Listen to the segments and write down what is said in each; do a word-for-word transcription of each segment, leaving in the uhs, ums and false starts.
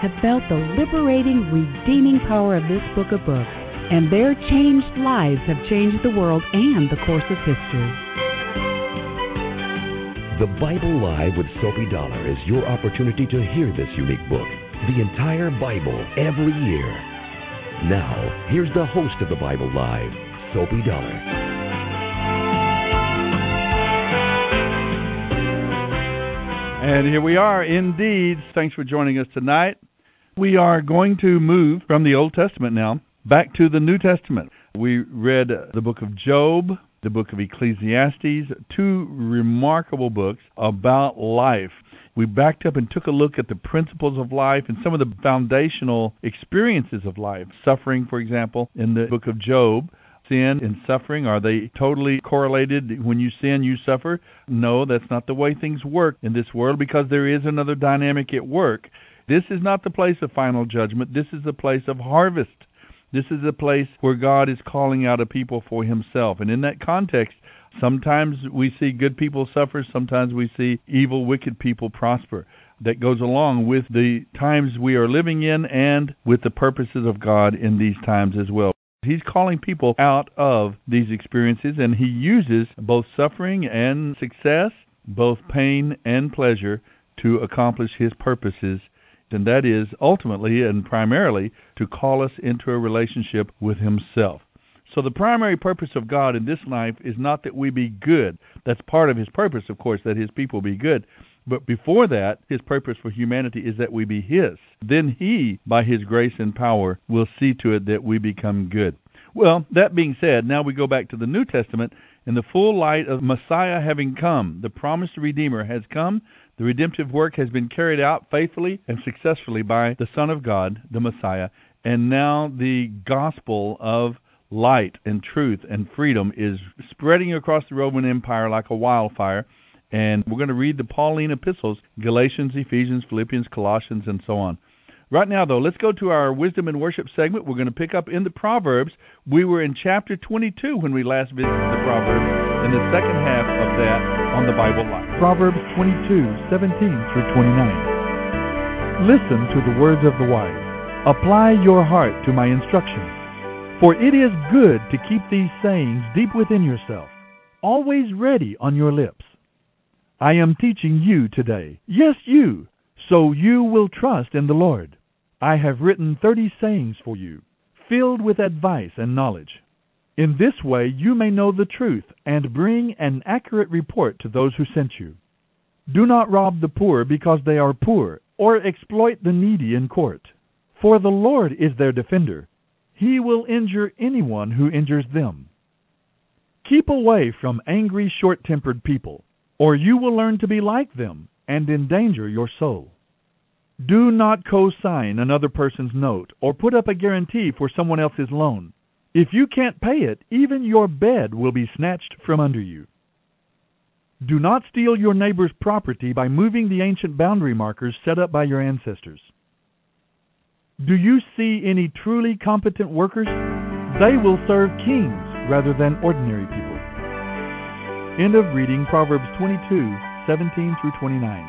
have felt the liberating, redeeming power of this book of books, and their changed lives have changed the world and the course of history. The Bible Live with Soapy Dollar is your opportunity to hear this unique book, the entire Bible, every year. Now, here's the host of the Bible Live, Soapy Dollar. And here we are, indeed. Thanks for joining us tonight. We are going to move from the Old Testament now back to the New Testament. We read the book of Job, the book of Ecclesiastes, two remarkable books about life. We backed up and took a look at the principles of life and some of the foundational experiences of life. Suffering, for example, in the book of Job. Sin and suffering, are they totally correlated? When you sin, you suffer? No, that's not the way things work in this world, because there is another dynamic at work. This is not the place of final judgment. This is the place of harvest. This is the place where God is calling out a people for himself. And in that context, sometimes we see good people suffer. Sometimes we see evil, wicked people prosper. That goes along with the times we are living in and with the purposes of God in these times as well. He's calling people out of these experiences, and he uses both suffering and success, both pain and pleasure, to accomplish his purposes, and that is ultimately and primarily to call us into a relationship with himself. So the primary purpose of God in this life is not that we be good. That's part of his purpose, of course, that his people be good. But before that, his purpose for humanity is that we be his. Then he, by his grace and power, will see to it that we become good. Well, that being said, now we go back to the New Testament. In the full light of Messiah having come, the promised Redeemer has come. The redemptive work has been carried out faithfully and successfully by the Son of God, the Messiah. And now the gospel of light and truth and freedom is spreading across the Roman Empire like a wildfire. And we're going to read the Pauline epistles, Galatians, Ephesians, Philippians, Colossians, and so on. Right now, though, let's go to our Wisdom and Worship segment. We're going to pick up in the Proverbs. We were in chapter twenty-two when we last visited the Proverbs, and the second half of that on the Bible Live. Proverbs twenty-two, seventeen through twenty-nine. Listen to the words of the wise. Apply your heart to my instructions, for it is good to keep these sayings deep within yourself, always ready on your lips. I am teaching you today, yes, you, so you will trust in the Lord. I have written thirty sayings for you, filled with advice and knowledge. In this way you may know the truth and bring an accurate report to those who sent you. Do not rob the poor because they are poor, or exploit the needy in court. For the Lord is their defender. He will injure anyone who injures them. Keep away from angry, short-tempered people, or you will learn to be like them and endanger your soul. Do not co-sign another person's note or put up a guarantee for someone else's loan. If you can't pay it, even your bed will be snatched from under you. Do not steal your neighbor's property by moving the ancient boundary markers set up by your ancestors. Do you see any truly competent workers? They will serve kings rather than ordinary people. End of reading Proverbs twenty-two, seventeen through twenty-nine.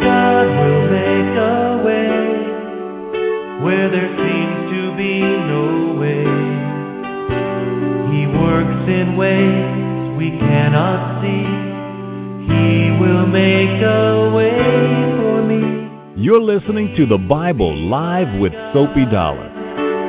God will make a way where there seems to be no way. He works in ways we cannot see. He will make a way for me. You're listening to The Bible Live with Soapy Dollar.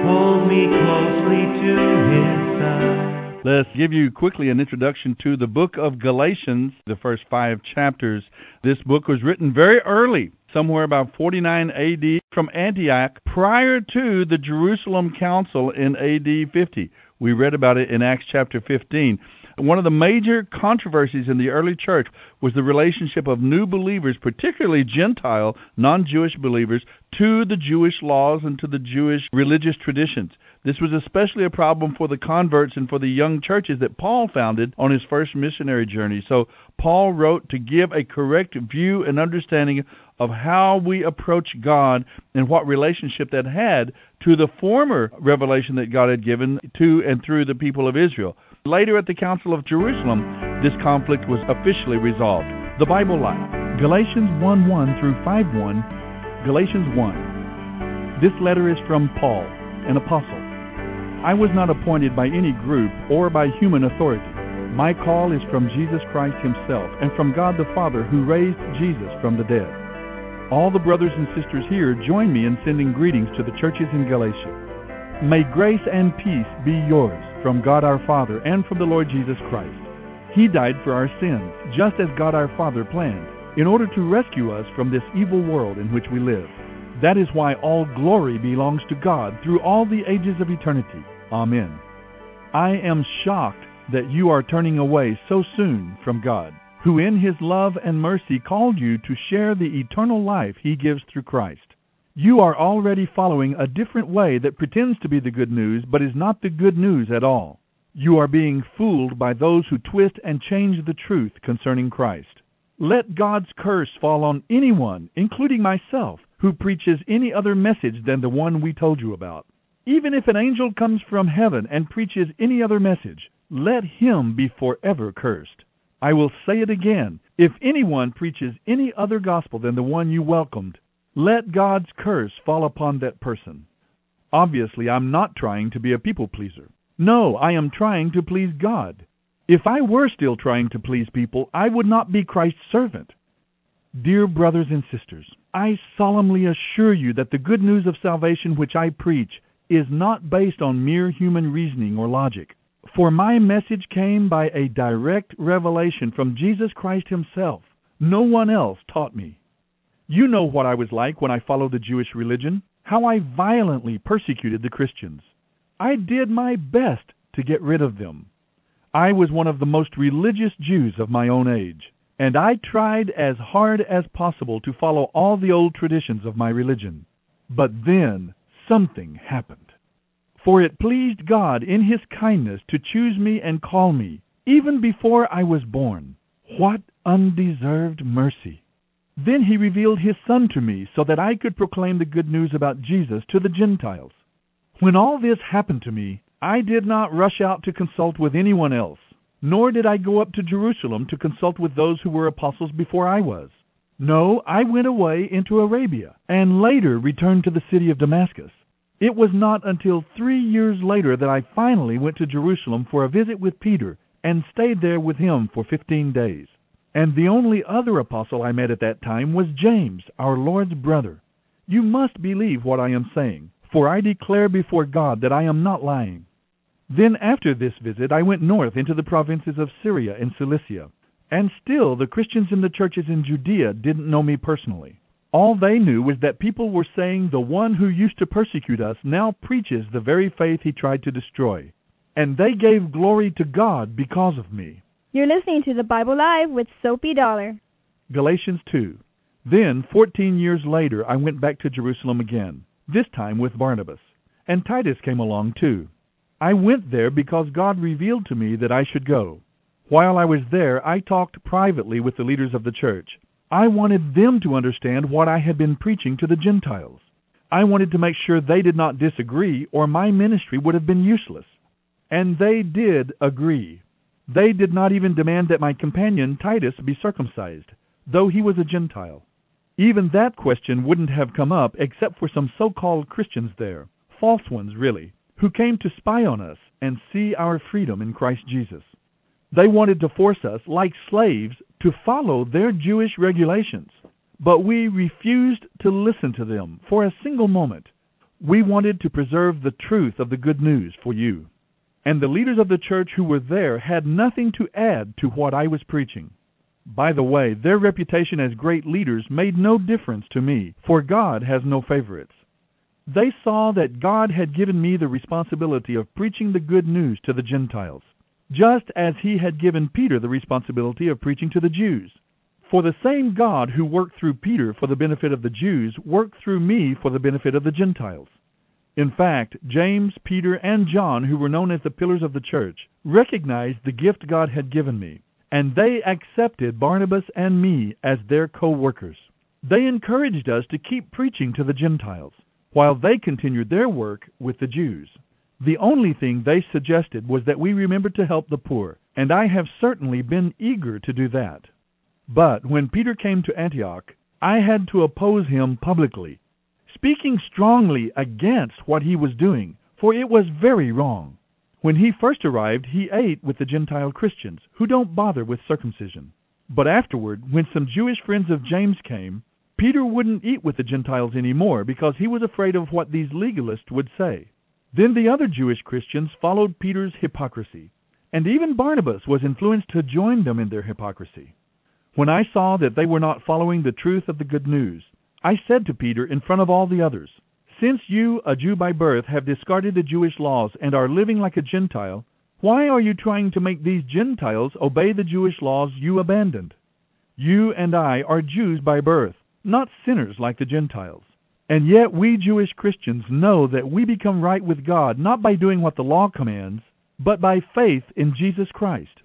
Hold me closely to his side. Let's give you quickly an introduction to the book of Galatians, the first five chapters. This book was written very early, somewhere about forty-nine A D from Antioch, prior to the Jerusalem Council in A D fifty. We read about it in Acts chapter fifteen. One of the major controversies in the early church was the relationship of new believers, particularly Gentile, non-Jewish believers, to the Jewish laws and to the Jewish religious traditions. This was especially a problem for the converts and for the young churches that Paul founded on his first missionary journey. So Paul wrote to give a correct view and understanding of how we approach God and what relationship that had to the former revelation that God had given to and through the people of Israel. Later at the Council of Jerusalem, this conflict was officially resolved. The Bible Life, Galatians one one through five one, Galatians one. This letter is from Paul, an apostle. I was not appointed by any group or by human authority. My call is from Jesus Christ himself and from God the Father who raised Jesus from the dead. All the brothers and sisters here join me in sending greetings to the churches in Galatia. May grace and peace be yours from God our Father and from the Lord Jesus Christ. He died for our sins, just as God our Father planned, in order to rescue us from this evil world in which we live. That is why all glory belongs to God through all the ages of eternity. Amen. I am shocked that you are turning away so soon from God, who in his love and mercy called you to share the eternal life he gives through Christ. You are already following a different way that pretends to be the good news, but is not the good news at all. You are being fooled by those who twist and change the truth concerning Christ. Let God's curse fall on anyone, including myself, who preaches any other message than the one we told you about. Even if an angel comes from heaven and preaches any other message, let him be forever cursed. I will say it again. If anyone preaches any other gospel than the one you welcomed, let God's curse fall upon that person. Obviously, I'm not trying to be a people pleaser. No, I am trying to please God. If I were still trying to please people, I would not be Christ's servant. Dear brothers and sisters, I solemnly assure you that the good news of salvation which I preach is not based on mere human reasoning or logic. For my message came by a direct revelation from Jesus Christ himself. No one else taught me. You know what I was like when I followed the Jewish religion, how I violently persecuted the Christians. I did my best to get rid of them. I was one of the most religious Jews of my own age, and I tried as hard as possible to follow all the old traditions of my religion. But then something happened. For it pleased God in his kindness to choose me and call me, even before I was born. What undeserved mercy! Then he revealed his Son to me so that I could proclaim the good news about Jesus to the Gentiles. When all this happened to me, I did not rush out to consult with anyone else, nor did I go up to Jerusalem to consult with those who were apostles before I was. No, I went away into Arabia, and later returned to the city of Damascus. It was not until three years later that I finally went to Jerusalem for a visit with Peter and stayed there with him for fifteen days. And the only other apostle I met at that time was James, our Lord's brother. You must believe what I am saying, for I declare before God that I am not lying. Then after this visit I went north into the provinces of Syria and Cilicia. And still the Christians in the churches in Judea didn't know me personally. All they knew was that people were saying the one who used to persecute us now preaches the very faith he tried to destroy. And they gave glory to God because of me. You're listening to The Bible Live with Soapy Dollar. Galatians two. Then, fourteen years later, I went back to Jerusalem again, this time with Barnabas. And Titus came along too. I went there because God revealed to me that I should go. While I was there, I talked privately with the leaders of the church. I wanted them to understand what I had been preaching to the Gentiles. I wanted to make sure they did not disagree, or my ministry would have been useless. And they did agree. They did not even demand that my companion Titus be circumcised, though he was a Gentile. Even that question wouldn't have come up except for some so-called Christians there, false ones really, who came to spy on us and see our freedom in Christ Jesus. They wanted to force us, like slaves, to follow their Jewish regulations, but we refused to listen to them for a single moment. We wanted to preserve the truth of the good news for you. And the leaders of the church who were there had nothing to add to what I was preaching. By the way, their reputation as great leaders made no difference to me, for God has no favorites. They saw that God had given me the responsibility of preaching the good news to the Gentiles, just as he had given Peter the responsibility of preaching to the Jews. For the same God who worked through Peter for the benefit of the Jews worked through me for the benefit of the Gentiles. In fact, James, Peter, and John, who were known as the pillars of the church, recognized the gift God had given me, and they accepted Barnabas and me as their co-workers. They encouraged us to keep preaching to the Gentiles, while they continued their work with the Jews. The only thing they suggested was that we remember to help the poor, and I have certainly been eager to do that. But when Peter came to Antioch, I had to oppose him publicly, speaking strongly against what he was doing, for it was very wrong. When he first arrived, he ate with the Gentile Christians, who don't bother with circumcision. But afterward, when some Jewish friends of James came, Peter wouldn't eat with the Gentiles anymore because he was afraid of what these legalists would say. Then the other Jewish Christians followed Peter's hypocrisy, and even Barnabas was influenced to join them in their hypocrisy. When I saw that they were not following the truth of the good news, I said to Peter in front of all the others, "Since you, a Jew by birth, have discarded the Jewish laws and are living like a Gentile, why are you trying to make these Gentiles obey the Jewish laws you abandoned? You and I are Jews by birth, not sinners like the Gentiles. And yet we Jewish Christians know that we become right with God not by doing what the law commands, but by faith in Jesus Christ.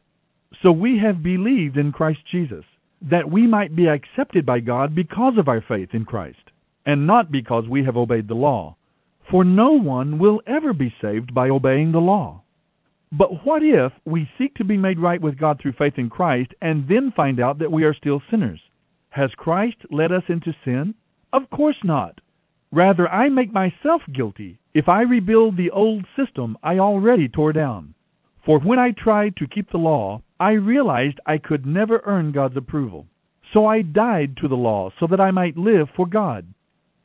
So we have believed in Christ Jesus, that we might be accepted by God because of our faith in Christ, and not because we have obeyed the law. For no one will ever be saved by obeying the law. But what if we seek to be made right with God through faith in Christ and then find out that we are still sinners? Has Christ led us into sin? Of course not. Rather, I make myself guilty if I rebuild the old system I already tore down. For when I tried to keep the law, I realized I could never earn God's approval. So I died to the law so that I might live for God.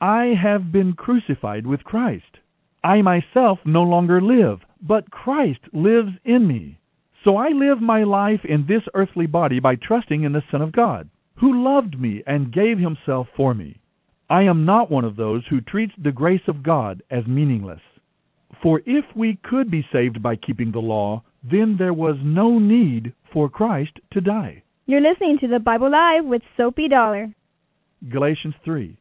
I have been crucified with Christ. I myself no longer live, but Christ lives in me. So I live my life in this earthly body by trusting in the Son of God, who loved me and gave himself for me. I am not one of those who treats the grace of God as meaningless. For if we could be saved by keeping the law, then there was no need for Christ to die. You're listening to The Bible Live with Soapy Dollar. Galatians three.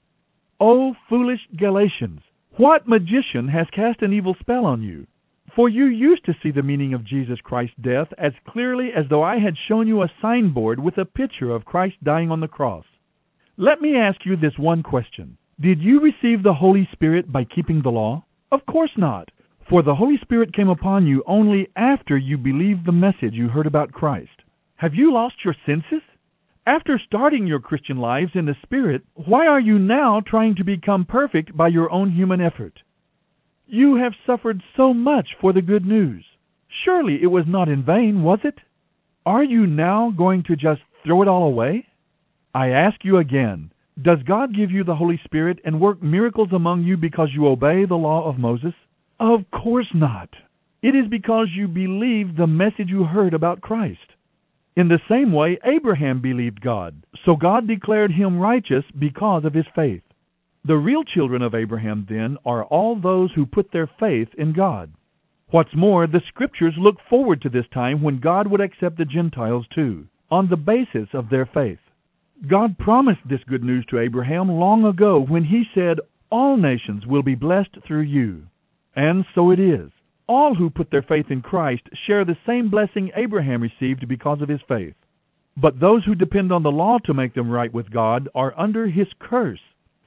O foolish Galatians, what magician has cast an evil spell on you? For you used to see the meaning of Jesus Christ's death as clearly as though I had shown you a signboard with a picture of Christ dying on the cross. Let me ask you this one question. Did you receive the Holy Spirit by keeping the law? Of course not, for the Holy Spirit came upon you only after you believed the message you heard about Christ. Have you lost your senses? After starting your Christian lives in the Spirit, why are you now trying to become perfect by your own human effort? You have suffered so much for the good news. Surely it was not in vain, was it? Are you now going to just throw it all away? I ask you again, does God give you the Holy Spirit and work miracles among you because you obey the law of Moses? Of course not. It is because you believe the message you heard about Christ. In the same way, Abraham believed God, so God declared him righteous because of his faith. The real children of Abraham, then, are all those who put their faith in God. What's more, the Scriptures look forward to this time when God would accept the Gentiles too, on the basis of their faith. God promised this good news to Abraham long ago when he said, "All nations will be blessed through you." And so it is. All who put their faith in Christ share the same blessing Abraham received because of his faith. But those who depend on the law to make them right with God are under his curse.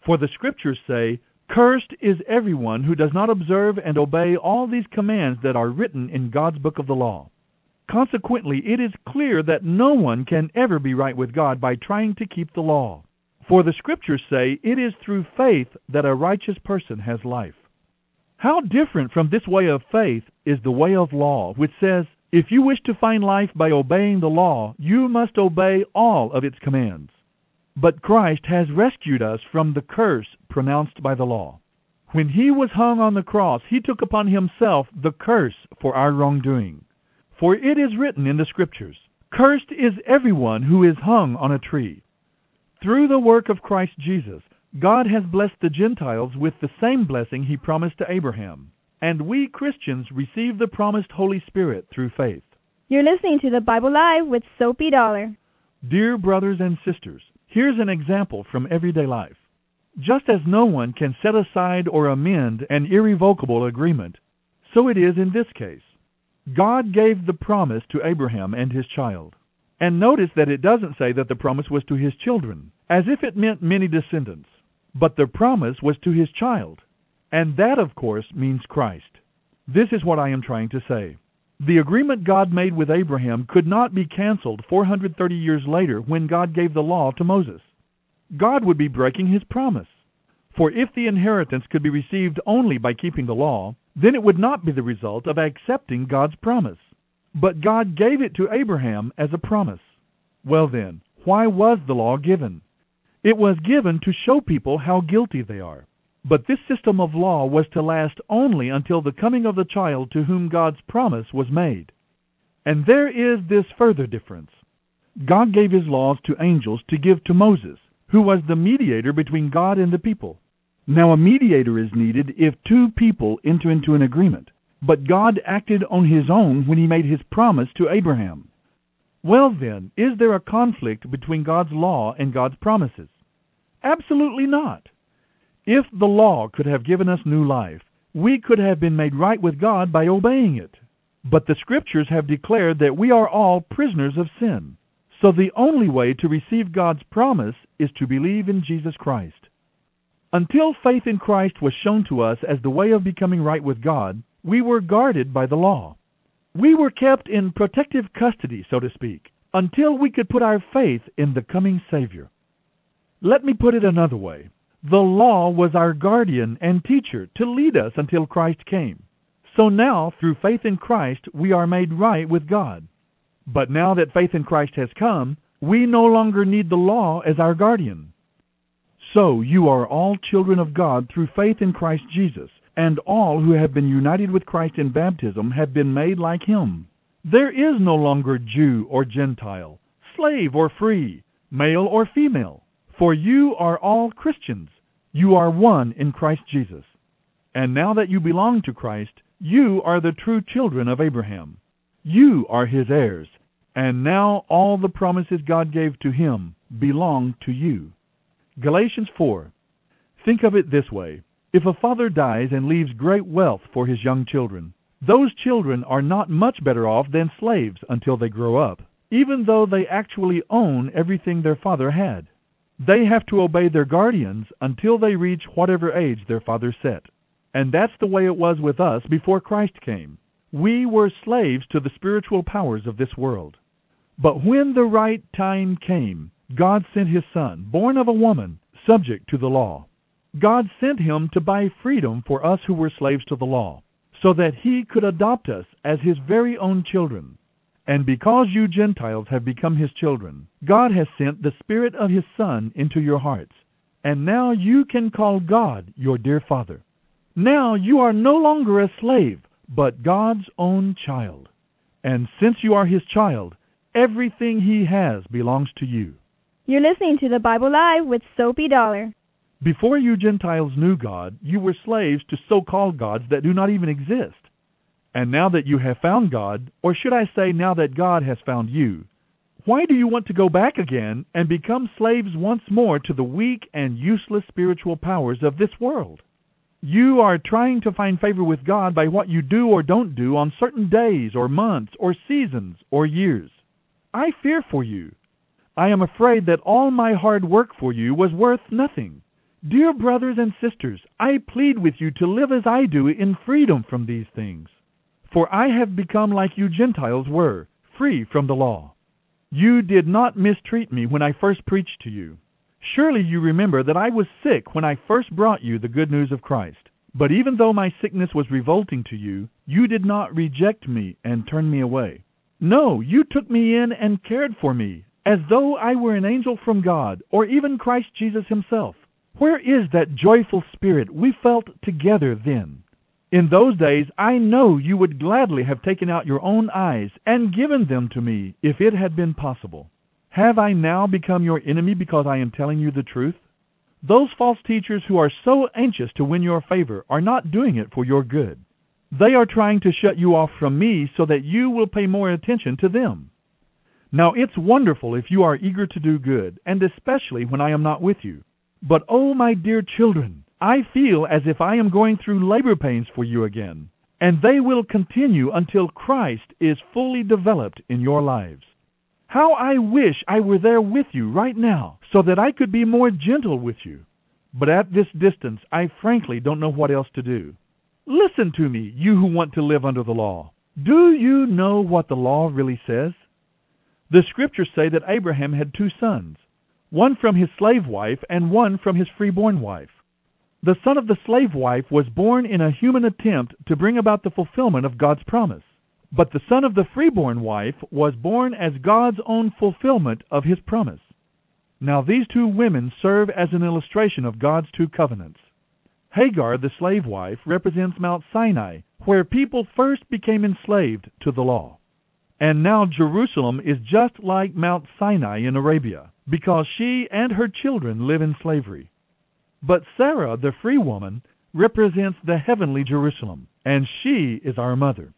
For the Scriptures say, "Cursed is everyone who does not observe and obey all these commands that are written in God's book of the law." Consequently, it is clear that no one can ever be right with God by trying to keep the law. For the Scriptures say, it is through faith that a righteous person has life. How different from this way of faith is the way of law, which says, if you wish to find life by obeying the law, you must obey all of its commands. But Christ has rescued us from the curse pronounced by the law. When he was hung on the cross, he took upon himself the curse for our wrongdoing. For it is written in the Scriptures, "Cursed is everyone who is hung on a tree." Through the work of Christ Jesus, God has blessed the Gentiles with the same blessing he promised to Abraham. And we Christians receive the promised Holy Spirit through faith. You're listening to The Bible Live with Soapy Dollar. Dear brothers and sisters, here's an example from everyday life. Just as no one can set aside or amend an irrevocable agreement, so it is in this case. God gave the promise to Abraham and his child. And notice that it doesn't say that the promise was to his children, as if it meant many descendants. But the promise was to his child. And that, of course, means Christ. This is what I am trying to say. The agreement God made with Abraham could not be canceled four hundred thirty years later when God gave the law to Moses. God would be breaking his promise. For if the inheritance could be received only by keeping the law, then it would not be the result of accepting God's promise. But God gave it to Abraham as a promise. Well then, why was the law given? It was given to show people how guilty they are. But this system of law was to last only until the coming of the child to whom God's promise was made. And there is this further difference. God gave his laws to angels to give to Moses, who was the mediator between God and the people. Now a mediator is needed if two people enter into an agreement. But God acted on his own when he made his promise to Abraham. Well then, is there a conflict between God's law and God's promises? Absolutely not. If the law could have given us new life, we could have been made right with God by obeying it. But the Scriptures have declared that we are all prisoners of sin. So the only way to receive God's promise is to believe in Jesus Christ. Until faith in Christ was shown to us as the way of becoming right with God, we were guarded by the law. We were kept in protective custody, so to speak, until we could put our faith in the coming Savior. Let me put it another way. The law was our guardian and teacher to lead us until Christ came. So now, through faith in Christ, we are made right with God. But now that faith in Christ has come, we no longer need the law as our guardian. So you are all children of God through faith in Christ Jesus, and all who have been united with Christ in baptism have been made like him. There is no longer Jew or Gentile, slave or free, male or female. For you are all Christians. You are one in Christ Jesus. And now that you belong to Christ, you are the true children of Abraham. You are his heirs. And now all the promises God gave to him belong to you. Galatians four. Think of it this way. If a father dies and leaves great wealth for his young children, those children are not much better off than slaves until they grow up, even though they actually own everything their father had. They have to obey their guardians until they reach whatever age their father set. And that's the way it was with us before Christ came. We were slaves to the spiritual powers of this world. But when the right time came, God sent his Son, born of a woman, subject to the law. God sent him to buy freedom for us who were slaves to the law, so that he could adopt us as his very own children. And because you Gentiles have become his children, God has sent the Spirit of his Son into your hearts. And now you can call God your dear Father. Now you are no longer a slave, but God's own child. And since you are his child, everything he has belongs to you. You're listening to The Bible Live with Soapy Dollar. Before you Gentiles knew God, you were slaves to so-called gods that do not even exist. And now that you have found God, or should I say now that God has found you, why do you want to go back again and become slaves once more to the weak and useless spiritual powers of this world? You are trying to find favor with God by what you do or don't do on certain days or months or seasons or years. I fear for you. I am afraid that all my hard work for you was worth nothing. Dear brothers and sisters, I plead with you to live as I do in freedom from these things. For I have become like you Gentiles were, free from the law. You did not mistreat me when I first preached to you. Surely you remember that I was sick when I first brought you the good news of Christ. But even though my sickness was revolting to you, you did not reject me and turn me away. No, you took me in and cared for me, as though I were an angel from God, or even Christ Jesus himself. Where is that joyful spirit we felt together then? In those days I know you would gladly have taken out your own eyes and given them to me, if it had been possible. Have I now become your enemy because I am telling you the truth? Those false teachers who are so anxious to win your favor are not doing it for your good. They are trying to shut you off from me so that you will pay more attention to them. Now it's wonderful if you are eager to do good, and especially when I am not with you. But oh, my dear children, I feel as if I am going through labor pains for you again, and they will continue until Christ is fully developed in your lives. How I wish I were there with you right now, so that I could be more gentle with you. But at this distance, I frankly don't know what else to do. Listen to me, you who want to live under the law. Do you know what the law really says? The scriptures say that Abraham had two sons, one from his slave wife and one from his freeborn wife. The son of the slave wife was born in a human attempt to bring about the fulfillment of God's promise. But the son of the freeborn wife was born as God's own fulfillment of his promise. Now these two women serve as an illustration of God's two covenants. Hagar, the slave wife, represents Mount Sinai, where people first became enslaved to the law. And now Jerusalem is just like Mount Sinai in Arabia, because she and her children live in slavery. But Sarah, the free woman, represents the heavenly Jerusalem, and she is our mother.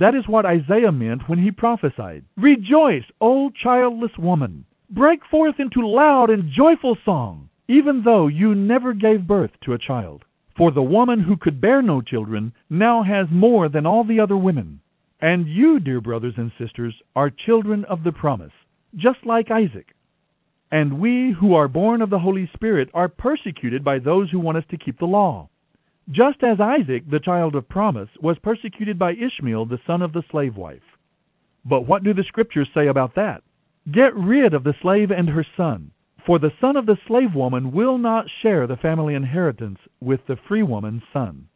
That is what Isaiah meant when he prophesied, "Rejoice, O childless woman! Break forth into loud and joyful song, even though you never gave birth to a child. For the woman who could bear no children now has more than all the other women." And you, dear brothers and sisters, are children of the promise, just like Isaac. And we who are born of the Holy Spirit are persecuted by those who want us to keep the law. Just as Isaac, the child of promise, was persecuted by Ishmael, the son of the slave wife. But what do the scriptures say about that? Get rid of the slave and her son, for the son of the slave woman will not share the family inheritance with the free woman's son.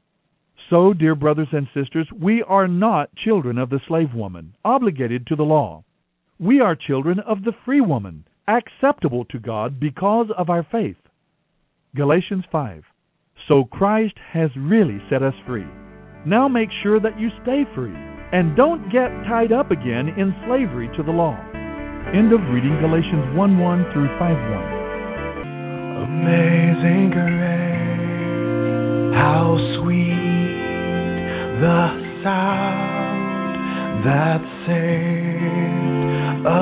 So, dear brothers and sisters, we are not children of the slave woman, obligated to the law. We are children of the free woman, acceptable to God because of our faith. Galatians five. So Christ has really set us free. Now make sure that you stay free and don't get tied up again in slavery to the law. End of reading Galatians one one through five one. Amazing grace, how sweet the sound that saved a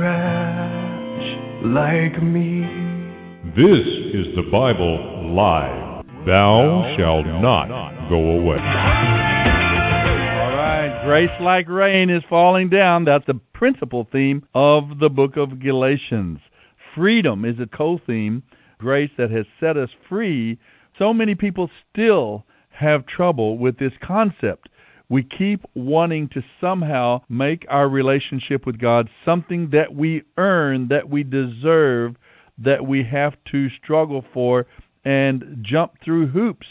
wretch like me. This is the Bible Live. Thou shalt not go away. All right, grace like rain is falling down. That's the principal theme of the book of Galatians. Freedom is a co-theme, grace that has set us free. So many people still have trouble with this concept. We keep wanting to somehow make our relationship with God something that we earn, that we deserve, that we have to struggle for, and jump through hoops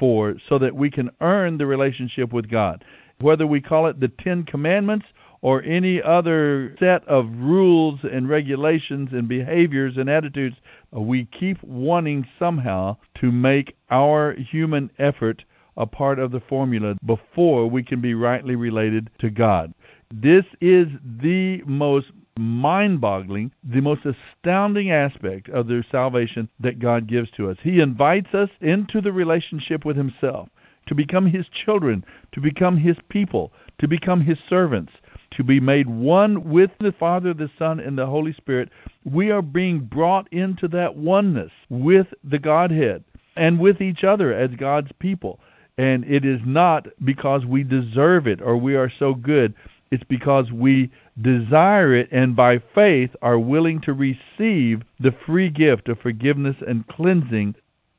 for, so that we can earn the relationship with God. Whether we call it the Ten Commandments or any other set of rules and regulations and behaviors and attitudes, we keep wanting somehow to make our human effort a part of the formula before we can be rightly related to God. This is the most mind-boggling, the most astounding aspect of the salvation that God gives to us. He invites us into the relationship with himself, to become his children, to become his people, to become his servants, to be made one with the Father, the Son, and the Holy Spirit. We are being brought into that oneness with the Godhead and with each other as God's people. And it is not because we deserve it or we are so good. It's because we desire it and by faith are willing to receive the free gift of forgiveness and cleansing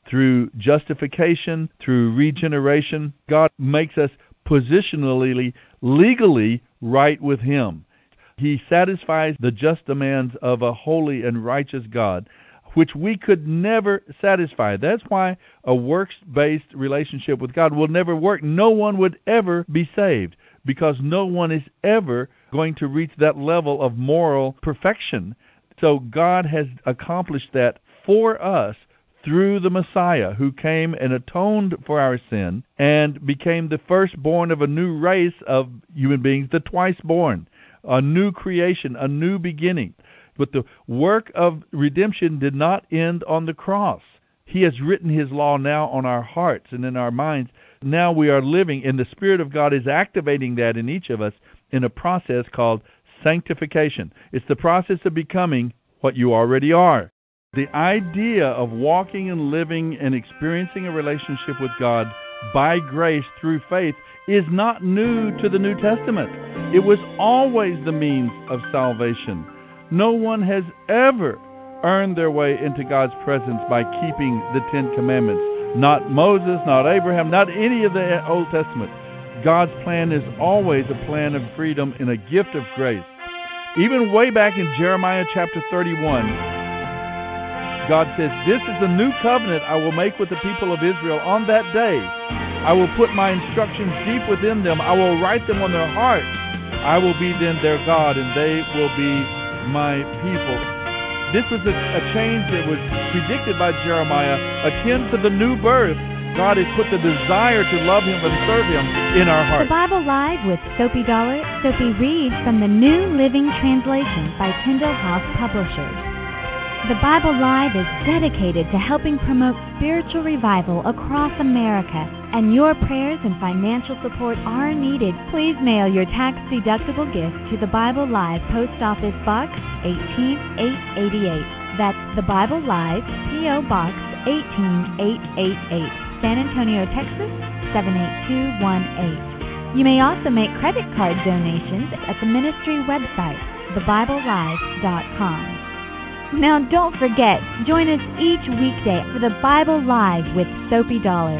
through justification, through regeneration. God makes us positionally, legally right with Him. He satisfies the just demands of a holy and righteous God, which we could never satisfy. That's why a works-based relationship with God will never work. No one would ever be saved because no one is ever going to reach that level of moral perfection. So God has accomplished that for us through the Messiah, who came and atoned for our sin and became the firstborn of a new race of human beings, the twice-born, a new creation, a new beginning. But the work of redemption did not end on the cross. He has written His law now on our hearts and in our minds. Now we are living, and the Spirit of God is activating that in each of us in a process called sanctification. It's the process of becoming what you already are. The idea of walking and living and experiencing a relationship with God by grace through faith is not new to the New Testament. It was always the means of salvation. No one has ever earned their way into God's presence by keeping the Ten Commandments. Not Moses, not Abraham, not any of the Old Testament. God's plan is always a plan of freedom and a gift of grace. Even way back in Jeremiah chapter thirty-one, God says, "This is the new covenant I will make with the people of Israel on that day. I will put my instructions deep within them. I will write them on their hearts. I will be then their God, and they will be my people." This was a, a change that was predicted by Jeremiah, akin to the new birth. God has put the desire to love Him and serve Him in our hearts. The Bible Live with Soapy Dollar. Soapy reads from the New Living Translation by Tyndale House Publishers. The Bible Live is dedicated to helping promote spiritual revival across America, and your prayers and financial support are needed. Please mail your tax-deductible gift to the Bible Live Post Office Box eighteen eight eighty-eight. That's the Bible Live P O Box eighteen eight eighty-eight, San Antonio, Texas seven eight two one eight. You may also make credit card donations at the ministry website, the bible live dot com. Now don't forget, join us each weekday for the Bible Live with Soapy Dollar.